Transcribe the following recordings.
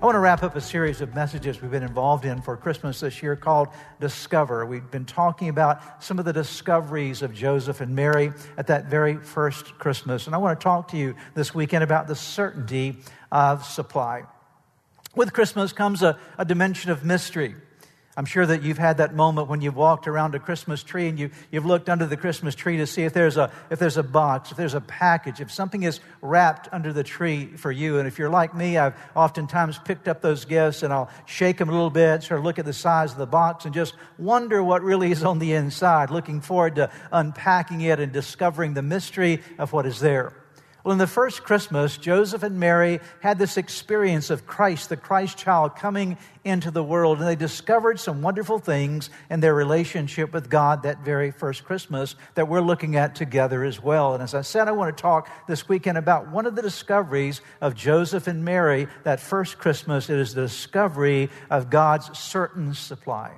I want to wrap up a series of messages we've been involved in for Christmas this year called Discover. We've been talking about some of the discoveries of Joseph and Mary at that very first Christmas. And I want to talk to you this weekend about the certainty of supply. With Christmas comes a dimension of mystery. I'm sure that you've had that moment when you've walked around a Christmas tree and you've looked under the Christmas tree to see if there's a box, if there's a package, if something is wrapped under the tree for you. And if you're like me, I've oftentimes picked up those gifts and I'll shake them a little bit, sort of look at the size of the box and just wonder what really is on the inside, looking forward to unpacking it and discovering the mystery of what is there. Well, in the first Christmas, Joseph and Mary had this experience of Christ, the Christ child, coming into the world, and they discovered some wonderful things in their relationship with God that very first Christmas that we're looking at together as well. And as I said, I want to talk this weekend about one of the discoveries of Joseph and Mary that first Christmas. It is the discovery of God's certain supply.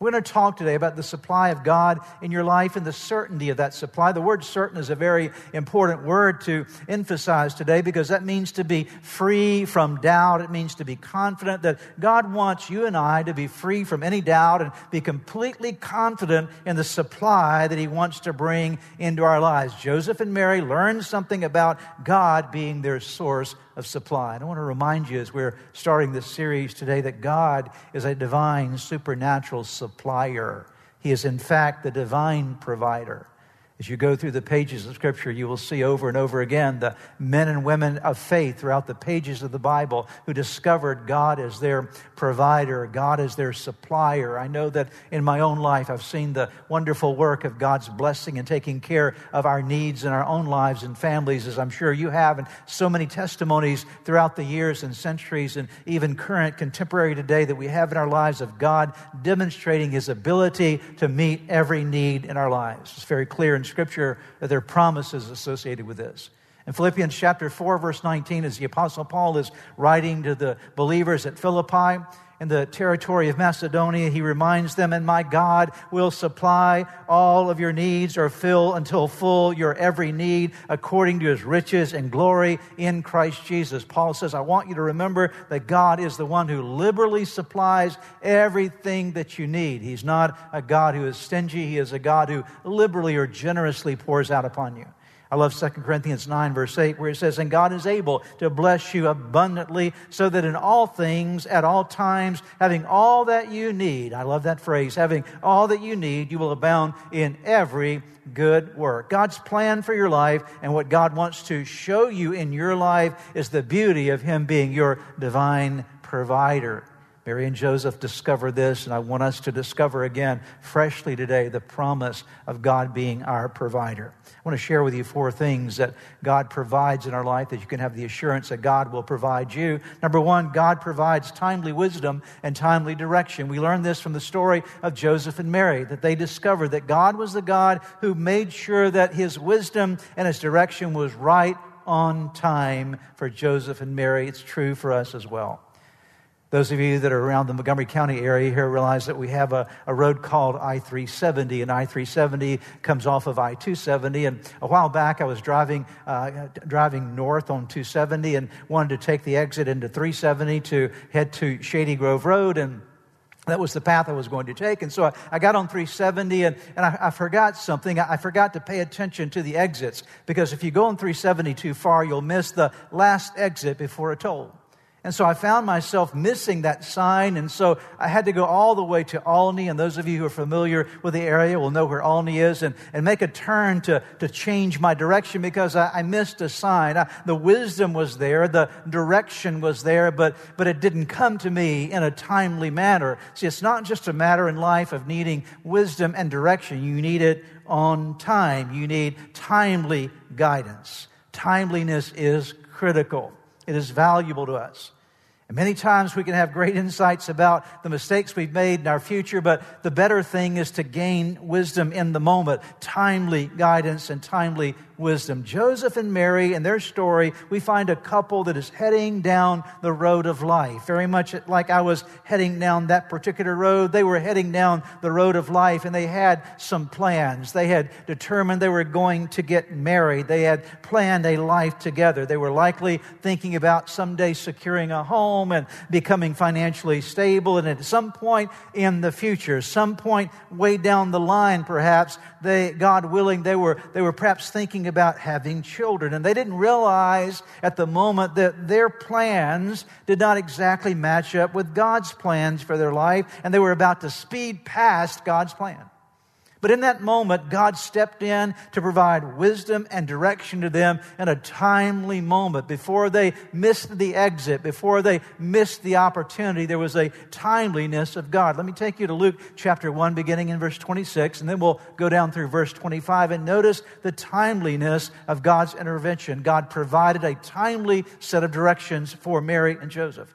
We're going to talk today about the supply of God in your life and the certainty of that supply. The word certain is a very important word to emphasize today because that means to be free from doubt. It means to be confident that God wants you and I to be free from any doubt and be completely confident in the supply that He wants to bring into our lives. Joseph and Mary learned something about God being their source of supply. And I want to remind you as we're starting this series today that God is a divine, supernatural supplier. He is, in fact, the divine provider. As you go through the pages of Scripture, you will see over and over again the men and women of faith throughout the pages of the Bible who discovered God as their provider, God as their supplier. I know that in my own life, I've seen the wonderful work of God's blessing and taking care of our needs in our own lives and families, as I'm sure you have, and so many testimonies throughout the years and centuries and even current contemporary today that we have in our lives of God demonstrating His ability to meet every need in our lives. It's very clear in Scripture that there are promises associated with this. In Philippians chapter 4, verse 19, as the Apostle Paul is writing to the believers at Philippi in the territory of Macedonia, he reminds them, "And my God will supply all of your needs or fill until full your every need according to His riches and glory in Christ Jesus." Paul says, I want you to remember that God is the one who liberally supplies everything that you need. He's not a God who is stingy. He is a God who liberally or generously pours out upon you. I love 2 Corinthians 9, verse 8, where it says, "And God is able to bless you abundantly so that in all things, at all times, having all that you need," I love that phrase, "having all that you need, you will abound in every good work." God's plan for your life and what God wants to show you in your life is the beauty of Him being your divine provider. Mary and Joseph discovered this, and I want us to discover again freshly today the promise of God being our provider. I want to share with you four things that God provides in our life that you can have the assurance that God will provide you. Number one, God provides timely wisdom and timely direction. We learn this from the story of Joseph and Mary, that they discovered that God was the God who made sure that His wisdom and His direction was right on time for Joseph and Mary. It's true for us as well. Those of you that are around the Montgomery County area here realize that we have a road called I-370, and I-370 comes off of I-270. And a while back, I was driving north on 270 and wanted to take the exit into 370 to head to Shady Grove Road, and that was the path I was going to take. And so I got on 370 and I forgot something. I forgot to pay attention to the exits because if you go on 370 too far, you'll miss the last exit before a toll. And so I found myself missing that sign, and so I had to go all the way to Olney, and those of you who are familiar with the area will know where Olney is, and make a turn to change my direction because I missed a sign. The wisdom was there, the direction was there, but it didn't come to me in a timely manner. See, it's not just a matter in life of needing wisdom and direction. You need it on time. You need timely guidance. Timeliness is critical. It is valuable to us. And many times we can have great insights about the mistakes we've made in our future, but the better thing is to gain wisdom in the moment, timely guidance and timely wisdom. Joseph and Mary and their story, we find a couple that is heading down the road of life, very much like I was heading down that particular road. They were heading down the road of life, and they had some plans. They had determined they were going to get married. They had planned a life together. They were likely thinking about someday securing a home and becoming financially stable. And at some point in the future, some point way down the line, perhaps, God willing, they were perhaps thinking about having children, and they didn't realize at the moment that their plans did not exactly match up with God's plans for their life, and they were about to speed past God's plan. But in that moment, God stepped in to provide wisdom and direction to them in a timely moment. Before they missed the exit, before they missed the opportunity, there was a timeliness of God. Let me take you to Luke chapter 1, beginning in verse 26, and then we'll go down through verse 25 and notice the timeliness of God's intervention. God provided a timely set of directions for Mary and Joseph.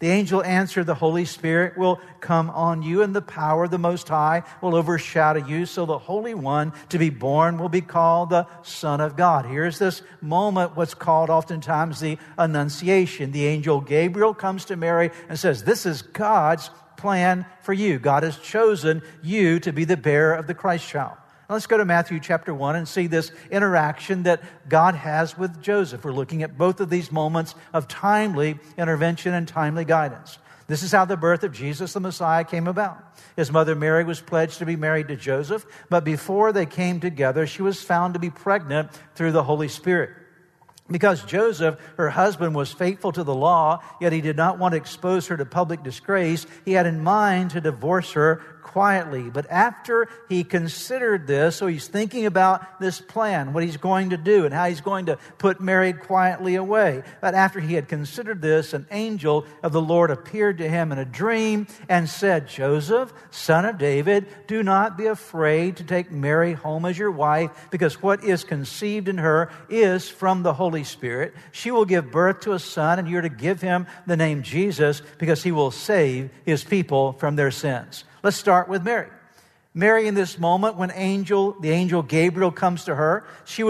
The angel answered, "The Holy Spirit will come on you, and the power of the Most High will overshadow you, so the Holy One to be born will be called the Son of God." Here's this moment, what's called oftentimes the Annunciation. The angel Gabriel comes to Mary and says, "This is God's plan for you. God has chosen you to be the bearer of the Christ child." Let's go to Matthew chapter 1 and see this interaction that God has with Joseph. We're looking at both of these moments of timely intervention and timely guidance. This is how the birth of Jesus the Messiah came about. His mother Mary was pledged to be married to Joseph, but before they came together, she was found to be pregnant through the Holy Spirit. Because Joseph, her husband, was faithful to the law, yet he did not want to expose her to public disgrace, he had in mind to divorce her quietly. But after he considered this, so he's thinking about this plan, what he's going to do and how he's going to put Mary quietly away. But after he had considered this, an angel of the Lord appeared to him in a dream and said, "Joseph, son of David, do not be afraid to take Mary home as your wife, because what is conceived in her is from the Holy Spirit. She will give birth to a son, and you're to give him the name Jesus, because he will save his people from their sins." Let's start with Mary. Mary, in this moment, when the angel Gabriel comes to her, she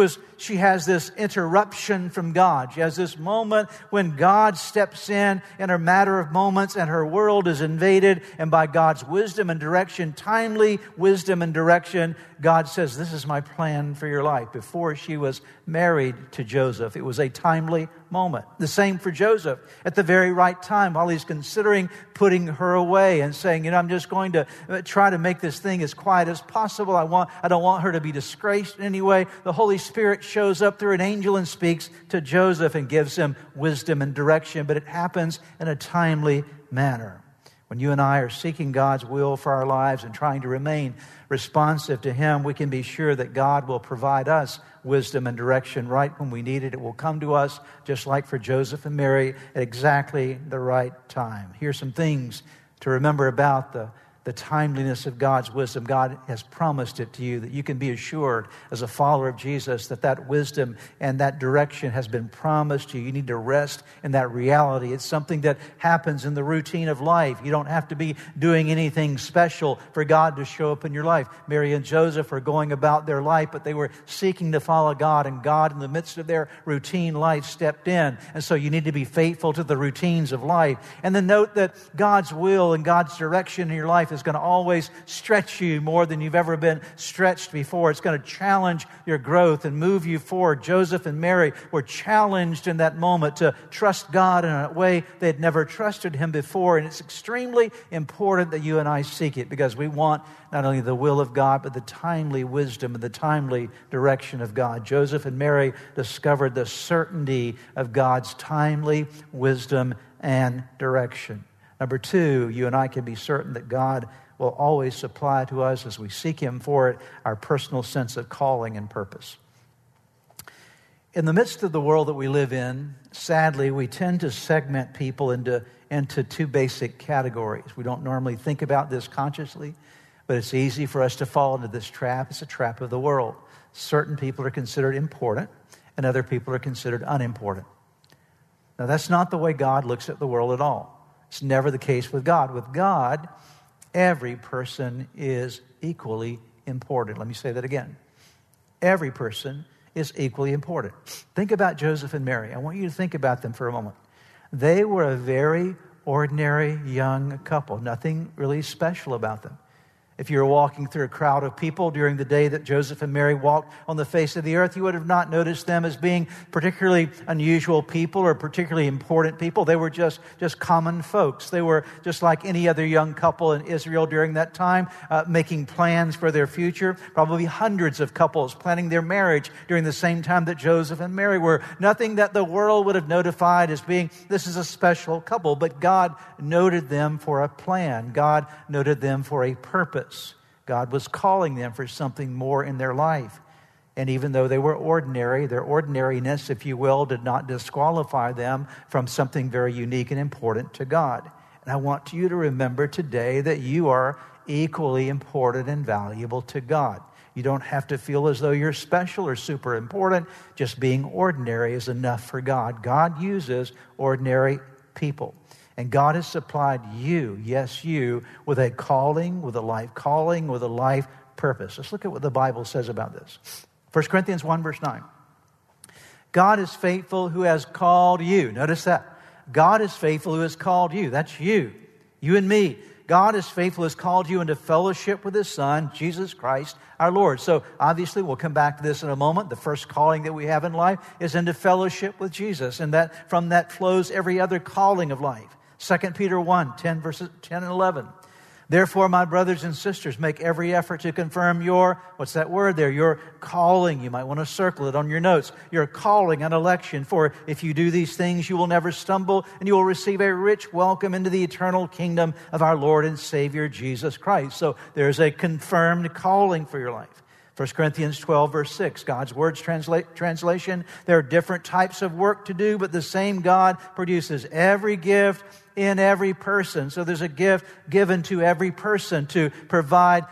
has this interruption from God. She has this moment when God steps in a matter of moments, and her world is invaded. And by God's wisdom and direction, timely wisdom and direction, God says, "This is my plan for your life." Before she was married to Joseph, it was a timely moment. The same for Joseph. At the very right time, while he's considering putting her away and saying, "I'm just going to try to make this thing as quiet as possible. I don't want her to be disgraced in any way." The Holy Spirit shows up through an angel and speaks to Joseph and gives him wisdom and direction, but it happens in a timely manner. When you and I are seeking God's will for our lives and trying to remain responsive to Him, we can be sure that God will provide us wisdom and direction right when we need it. It will come to us, just like for Joseph and Mary, at exactly the right time. Here's some things to remember about the the timeliness of God's wisdom. God has promised it to you, that you can be assured as a follower of Jesus that that wisdom and that direction has been promised to you. You need to rest in that reality. It's something that happens in the routine of life. You don't have to be doing anything special for God to show up in your life. Mary and Joseph are going about their life, but they were seeking to follow God, and God in the midst of their routine life stepped in. And so you need to be faithful to the routines of life. And then note that God's will and God's direction in your life is going to always stretch you more than you've ever been stretched before. It's going to challenge your growth and move you forward. Joseph and Mary were challenged in that moment to trust God in a way they had never trusted Him before. And it's extremely important that you and I seek it, because we want not only the will of God, but the timely wisdom and the timely direction of God. Joseph and Mary discovered the certainty of God's timely wisdom and direction. Number two, you and I can be certain that God will always supply to us, as we seek Him for it, our personal sense of calling and purpose. In the midst of the world that we live in, sadly, we tend to segment people into two basic categories. We don't normally think about this consciously, but it's easy for us to fall into this trap. It's a trap of the world. Certain people are considered important, and other people are considered unimportant. Now, that's not the way God looks at the world at all. It's never the case with God. With God, every person is equally important. Let me say that again. Every person is equally important. Think about Joseph and Mary. I want you to think about them for a moment. They were a very ordinary young couple. Nothing really special about them. If you were walking through a crowd of people during the day that Joseph and Mary walked on the face of the earth, you would have not noticed them as being particularly unusual people or particularly important people. They were just common folks. They were just like any other young couple in Israel during that time, making plans for their future. Probably hundreds of couples planning their marriage during the same time that Joseph and Mary were. Nothing that the world would have notified as being, this is a special couple. But God noted them for a plan. God noted them for a purpose. God was calling them for something more in their life. And even though they were ordinary, their ordinariness, if you will, did not disqualify them from something very unique and important to God. And I want you to remember today that you are equally important and valuable to God. You don't have to feel as though you're special or super important. Just being ordinary is enough for God. God uses ordinary people. And God has supplied you, yes, you, with a calling, with a life calling, with a life purpose. Let's look at what the Bible says about this. 1 Corinthians 1, verse 9. God is faithful who has called you. Notice that. God is faithful who has called you. That's you. You and me. God is faithful, has called you into fellowship with His Son, Jesus Christ, our Lord. So obviously, we'll come back to this in a moment. The first calling that we have in life is into fellowship with Jesus. And that from that flows every other calling of life. 2 Peter 1, 10, verses 10 and 11. Therefore, my brothers and sisters, make every effort to confirm your, what's that word there? Your calling. You might want to circle it on your notes. Your calling and election. For if you do these things, you will never stumble, and you will receive a rich welcome into the eternal kingdom of our Lord and Savior, Jesus Christ. So there's a confirmed calling for your life. 1 Corinthians 12, verse 6, God's Word's translation. There are different types of work to do, but the same God produces every gift in every person. So there's a gift given to every person to provide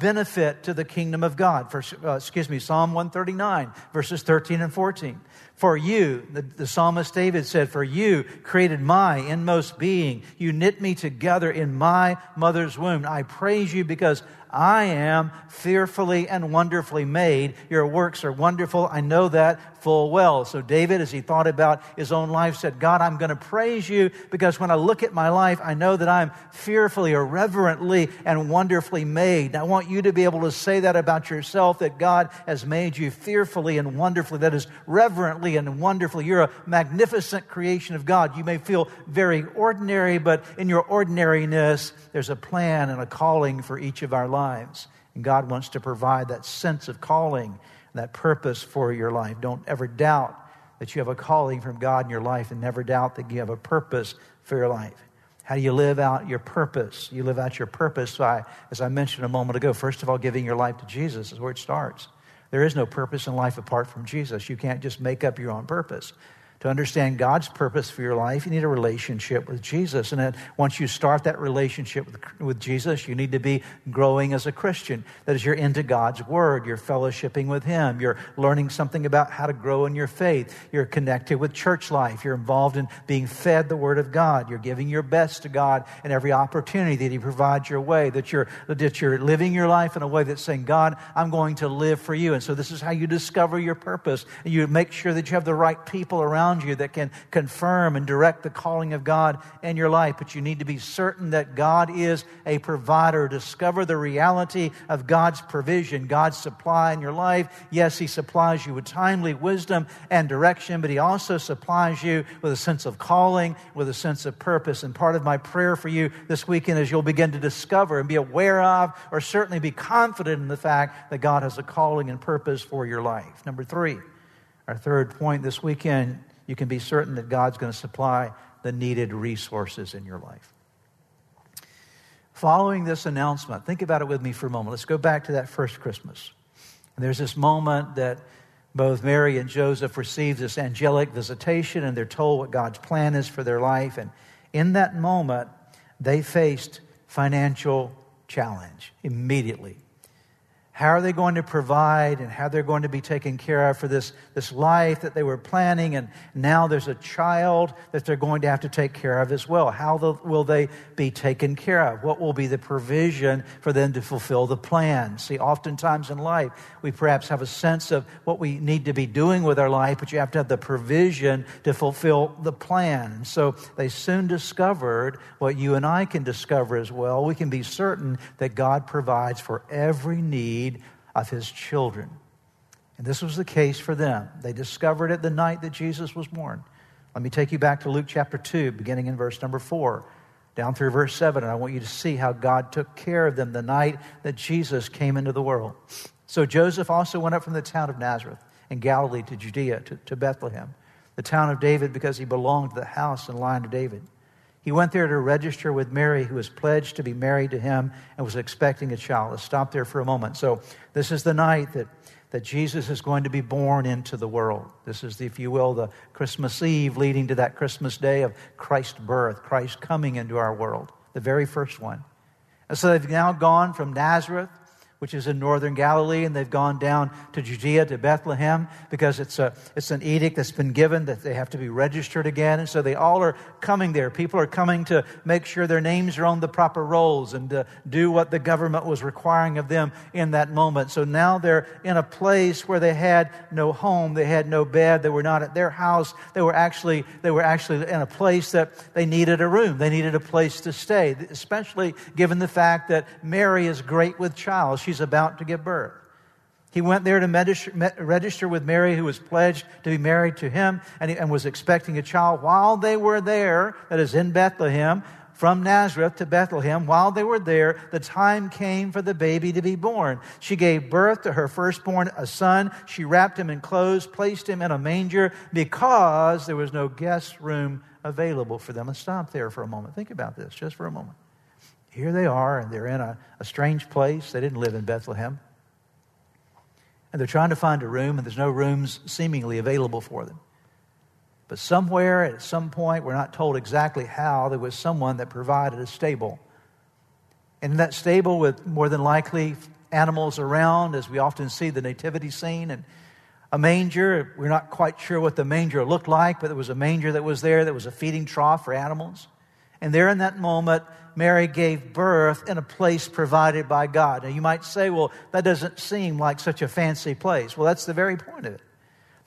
benefit to the kingdom of God. Psalm 139, verses 13 and 14. For you, the psalmist David said, for you created my inmost being. You knit me together in my mother's womb. I praise you because I am fearfully and wonderfully made. Your works are wonderful. I know that full well. So David, as he thought about his own life, said, God, I'm going to praise you because when I look at my life, I know that I'm fearfully or reverently and wonderfully made. And I want you to be able to say that about yourself, that God has made you fearfully and wonderfully. That is reverently and wonderfully. You're a magnificent creation of God. You may feel very ordinary, but in your ordinariness, there's a plan and a calling for each of our lives. And God wants to provide that sense of calling, that purpose for your life. Don't ever doubt that you have a calling from God in your life, and never doubt that you have a purpose for your life. How do you live out your purpose? You live out your purpose by, as I mentioned a moment ago, first of all, giving your life to Jesus is where it starts. There is no purpose in life apart from Jesus. You can't just make up your own purpose. To understand God's purpose for your life, you need a relationship with Jesus. And then once you start that relationship with Jesus, you need to be growing as a Christian. That is, you're into God's Word. You're fellowshipping with Him. You're learning something about how to grow in your faith. You're connected with church life. You're involved in being fed the Word of God. You're giving your best to God in every opportunity that He provides your way. That you're living your life in a way that's saying, God, I'm going to live for you. And so this is how you discover your purpose. And you make sure that you have the right people around you that can confirm and direct the calling of God in your life. But you need to be certain that God is a provider. Discover the reality of God's provision, God's supply in your life. Yes, He supplies you with timely wisdom and direction, but He also supplies you with a sense of calling, with a sense of purpose. And part of my prayer for you this weekend is you'll begin to discover and be aware of, or certainly be confident in the fact that God has a calling and purpose for your life. Number three, our third point this weekend, you can be certain that God's going to supply the needed resources in your life. Following this announcement, think about it with me for a moment. Let's go back to that first Christmas. And there's this moment that both Mary and Joseph receive this angelic visitation, and they're told what God's plan is for their life. And in that moment, they faced financial challenge immediately. How are they going to provide, and how they're going to be taken care of for this life that they were planning? And now there's a child that they're going to have to take care of as well. How will they be taken care of? What will be the provision for them to fulfill the plan? See, oftentimes in life, we perhaps have a sense of what we need to be doing with our life, but you have to have the provision to fulfill the plan. And so they soon discovered what you and I can discover as well. We can be certain that God provides for every need of His children. And this was the case for them. They discovered it the night that Jesus was born. Let me take you back to Luke chapter 2, beginning in verse number 4, down through verse 7, and I want you to see how God took care of them the night that Jesus came into the world. So Joseph also went up from the town of Nazareth in Galilee to Judea, to Bethlehem, the town of David, because he belonged to the house and line of David. He went there to register with Mary, who was pledged to be married to him and was expecting a child. Let's stop there for a moment. So this is the night that Jesus is going to be born into the world. This is, if you will, the Christmas Eve leading to that Christmas day of Christ's birth, Christ coming into our world, the very first one. And so they've now gone from Nazareth, which is in northern Galilee, and they've gone down to Judea, to Bethlehem, because it's an edict that's been given that they have to be registered again. And so they all are coming there. People are coming to make sure their names are on the proper rolls and to do what the government was requiring of them in that moment. So now they're in a place where they had no home, they had no bed, they were not at their house. They were actually in a place that they needed a room. They needed a place to stay, especially given the fact that Mary is great with child. She's about to give birth. He went there to register with Mary, who was pledged to be married to him and was expecting a child. While they were there, that is in Bethlehem, from Nazareth to Bethlehem, while they were there, the time came for the baby to be born. She gave birth to her firstborn, a son. She wrapped him in clothes, placed him in a manger, because there was no guest room available for them. Let's stop there for a moment. Think about this just for a moment. Here they are, and they're in a strange place. They didn't live in Bethlehem. And they're trying to find a room, and there's no rooms seemingly available for them. But somewhere, at some point, we're not told exactly how, there was someone that provided a stable. And in that stable, with more than likely animals around, as we often see the nativity scene, and a manger. We're not quite sure what the manger looked like, but there was a manger that was there. There was a feeding trough for animals. And there in that moment, Mary gave birth in a place provided by God. Now you might say, well, that doesn't seem like such a fancy place. Well, that's the very point of it.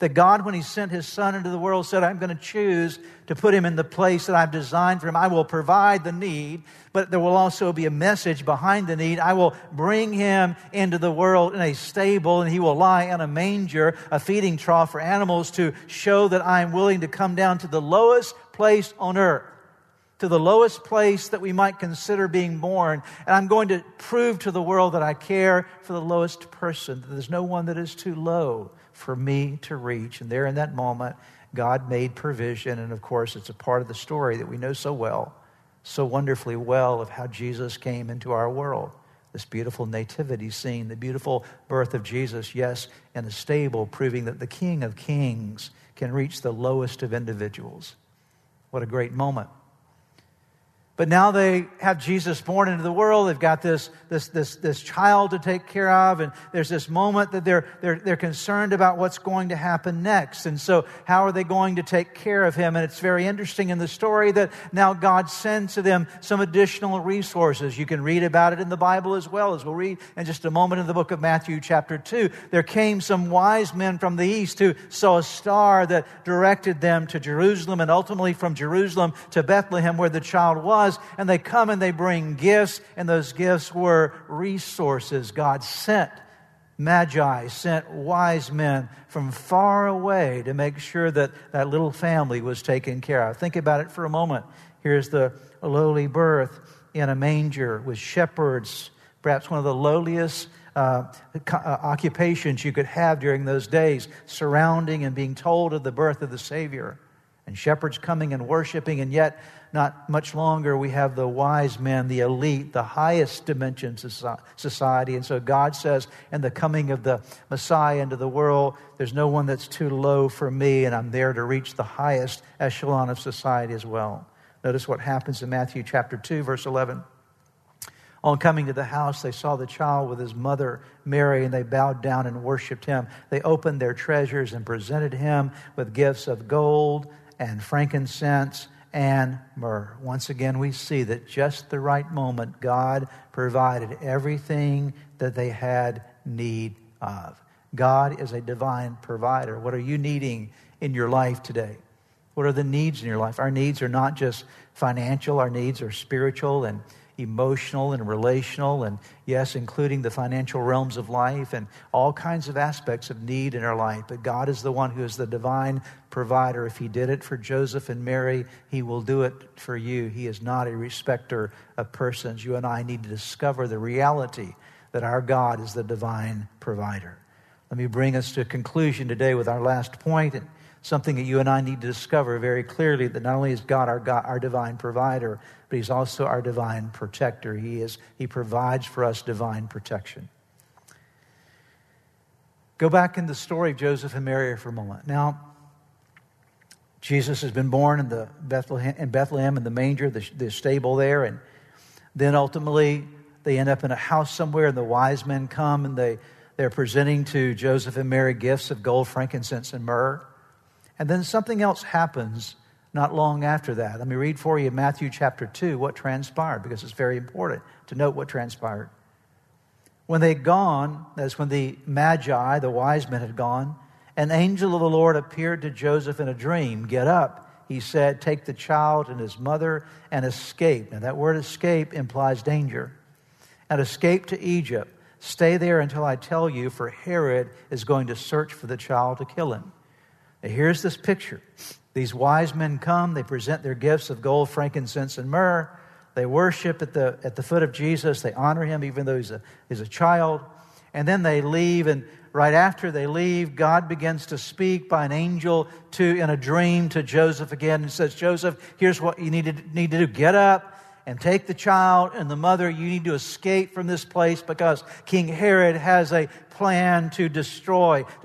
That God, when He sent His Son into the world, said, I'm going to choose to put Him in the place that I've designed for Him. I will provide the need, but there will also be a message behind the need. I will bring Him into the world in a stable, and He will lie in a manger, a feeding trough for animals, to show that I am willing to come down to the lowest place on earth, to the lowest place that we might consider being born. And I'm going to prove to the world that I care for the lowest person, that there's no one that is too low for me to reach. And there in that moment, God made provision. And of course, it's a part of the story that we know so well, so wonderfully well, of how Jesus came into our world. this beautiful nativity scene, the beautiful birth of Jesus, yes, in a stable, proving that the King of Kings can reach the lowest of individuals. What a great moment. But now they have Jesus born into the world. They've got this child to take care of, and there's this moment that they're concerned about what's going to happen next. And so how are they going to take care of him? And it's very interesting in the story that now God sends to them some additional resources. You can read about it in the Bible as well, as we'll read in just a moment in the book of Matthew chapter 2. There came some wise men from the east who saw a star that directed them to Jerusalem, and ultimately from Jerusalem to Bethlehem where the child was. And they come and they bring gifts, and those gifts were resources. God sent magi, sent wise men from far away to make sure that that little family was taken care of. Think about it for a moment. Here's the lowly birth in a manger with shepherds, perhaps one of the lowliest occupations you could have during those days, surrounding and being told of the birth of the Savior. And shepherds coming and worshiping, and yet not much longer we have the wise men, the elite, the highest dimensions of society. And so God says, in the coming of the Messiah into the world, there's no one that's too low for me, and I'm there to reach the highest echelon of society as well. Notice what happens in Matthew chapter 2, verse 11. On coming to the house, they saw the child with his mother, Mary, and they bowed down and worshipped him. They opened their treasures and presented him with gifts of gold and frankincense and myrrh. Once again, we see that just the right moment, God provided everything that they had need of. God is a divine provider. What are you needing in your life today? What are the needs in your life? Our needs are not just financial. Our needs are spiritual and emotional and relational, and yes, including the financial realms of life and all kinds of aspects of need in our life. But God is the one who is the divine provider. If he did it for Joseph and Mary, he will do it for you. He is not a respecter of persons. You and I need to discover the reality that our God is the divine provider. Let me bring us to a conclusion today with our last point, and something that you and I need to discover very clearly, that not only is God, our divine provider, but he's also our divine protector. He provides for us divine protection. Go back in the story of Joseph and Mary for a moment. Now, Jesus has been born in Bethlehem in the manger, the stable there, and then ultimately they end up in a house somewhere, and the wise men come, and they're presenting to Joseph and Mary gifts of gold, frankincense, and myrrh. And then something else happens not long after that. Let me read for you in Matthew chapter 2 what transpired, because it's very important to note what transpired. When they'd gone, that's when the magi, the wise men, had gone, an angel of the Lord appeared to Joseph in a dream. Get up, he said, take the child and his mother and escape. Now that word escape implies danger. And escape to Egypt. Stay there until I tell you, for Herod is going to search for the child to kill him. Now here's this picture. These wise men come. They present their gifts of gold, frankincense, and myrrh. They worship at the foot of Jesus. They honor him, even though he's a child. And then they leave. And right after they leave, God begins to speak by an angel in a dream to Joseph again, and says, Joseph, here's what you need to do. Get up and take the child and the mother. You need to escape from this place because King Herod has a plan to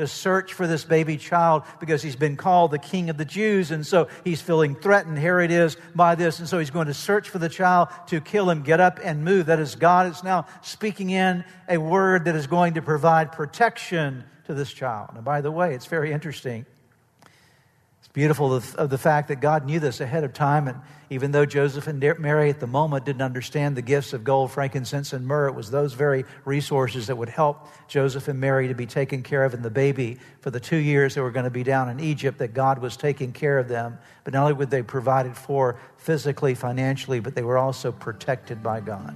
search for this baby child, because he's been called the King of the Jews, and so he's feeling threatened. Herod is by this, and so he's going to search for the child to kill him. Get up and move. That is, God is now speaking in a word that is going to provide protection to this child. And by the way, it's very interesting. Beautiful of the fact that God knew this ahead of time, and even though Joseph and Mary at the moment didn't understand the gifts of gold, frankincense, and myrrh, it was those very resources that would help Joseph and Mary to be taken care of, and the baby for the 2 years they were going to be down in Egypt, that God was taking care of them. But not only were they provided for physically, financially, but they were also protected by God.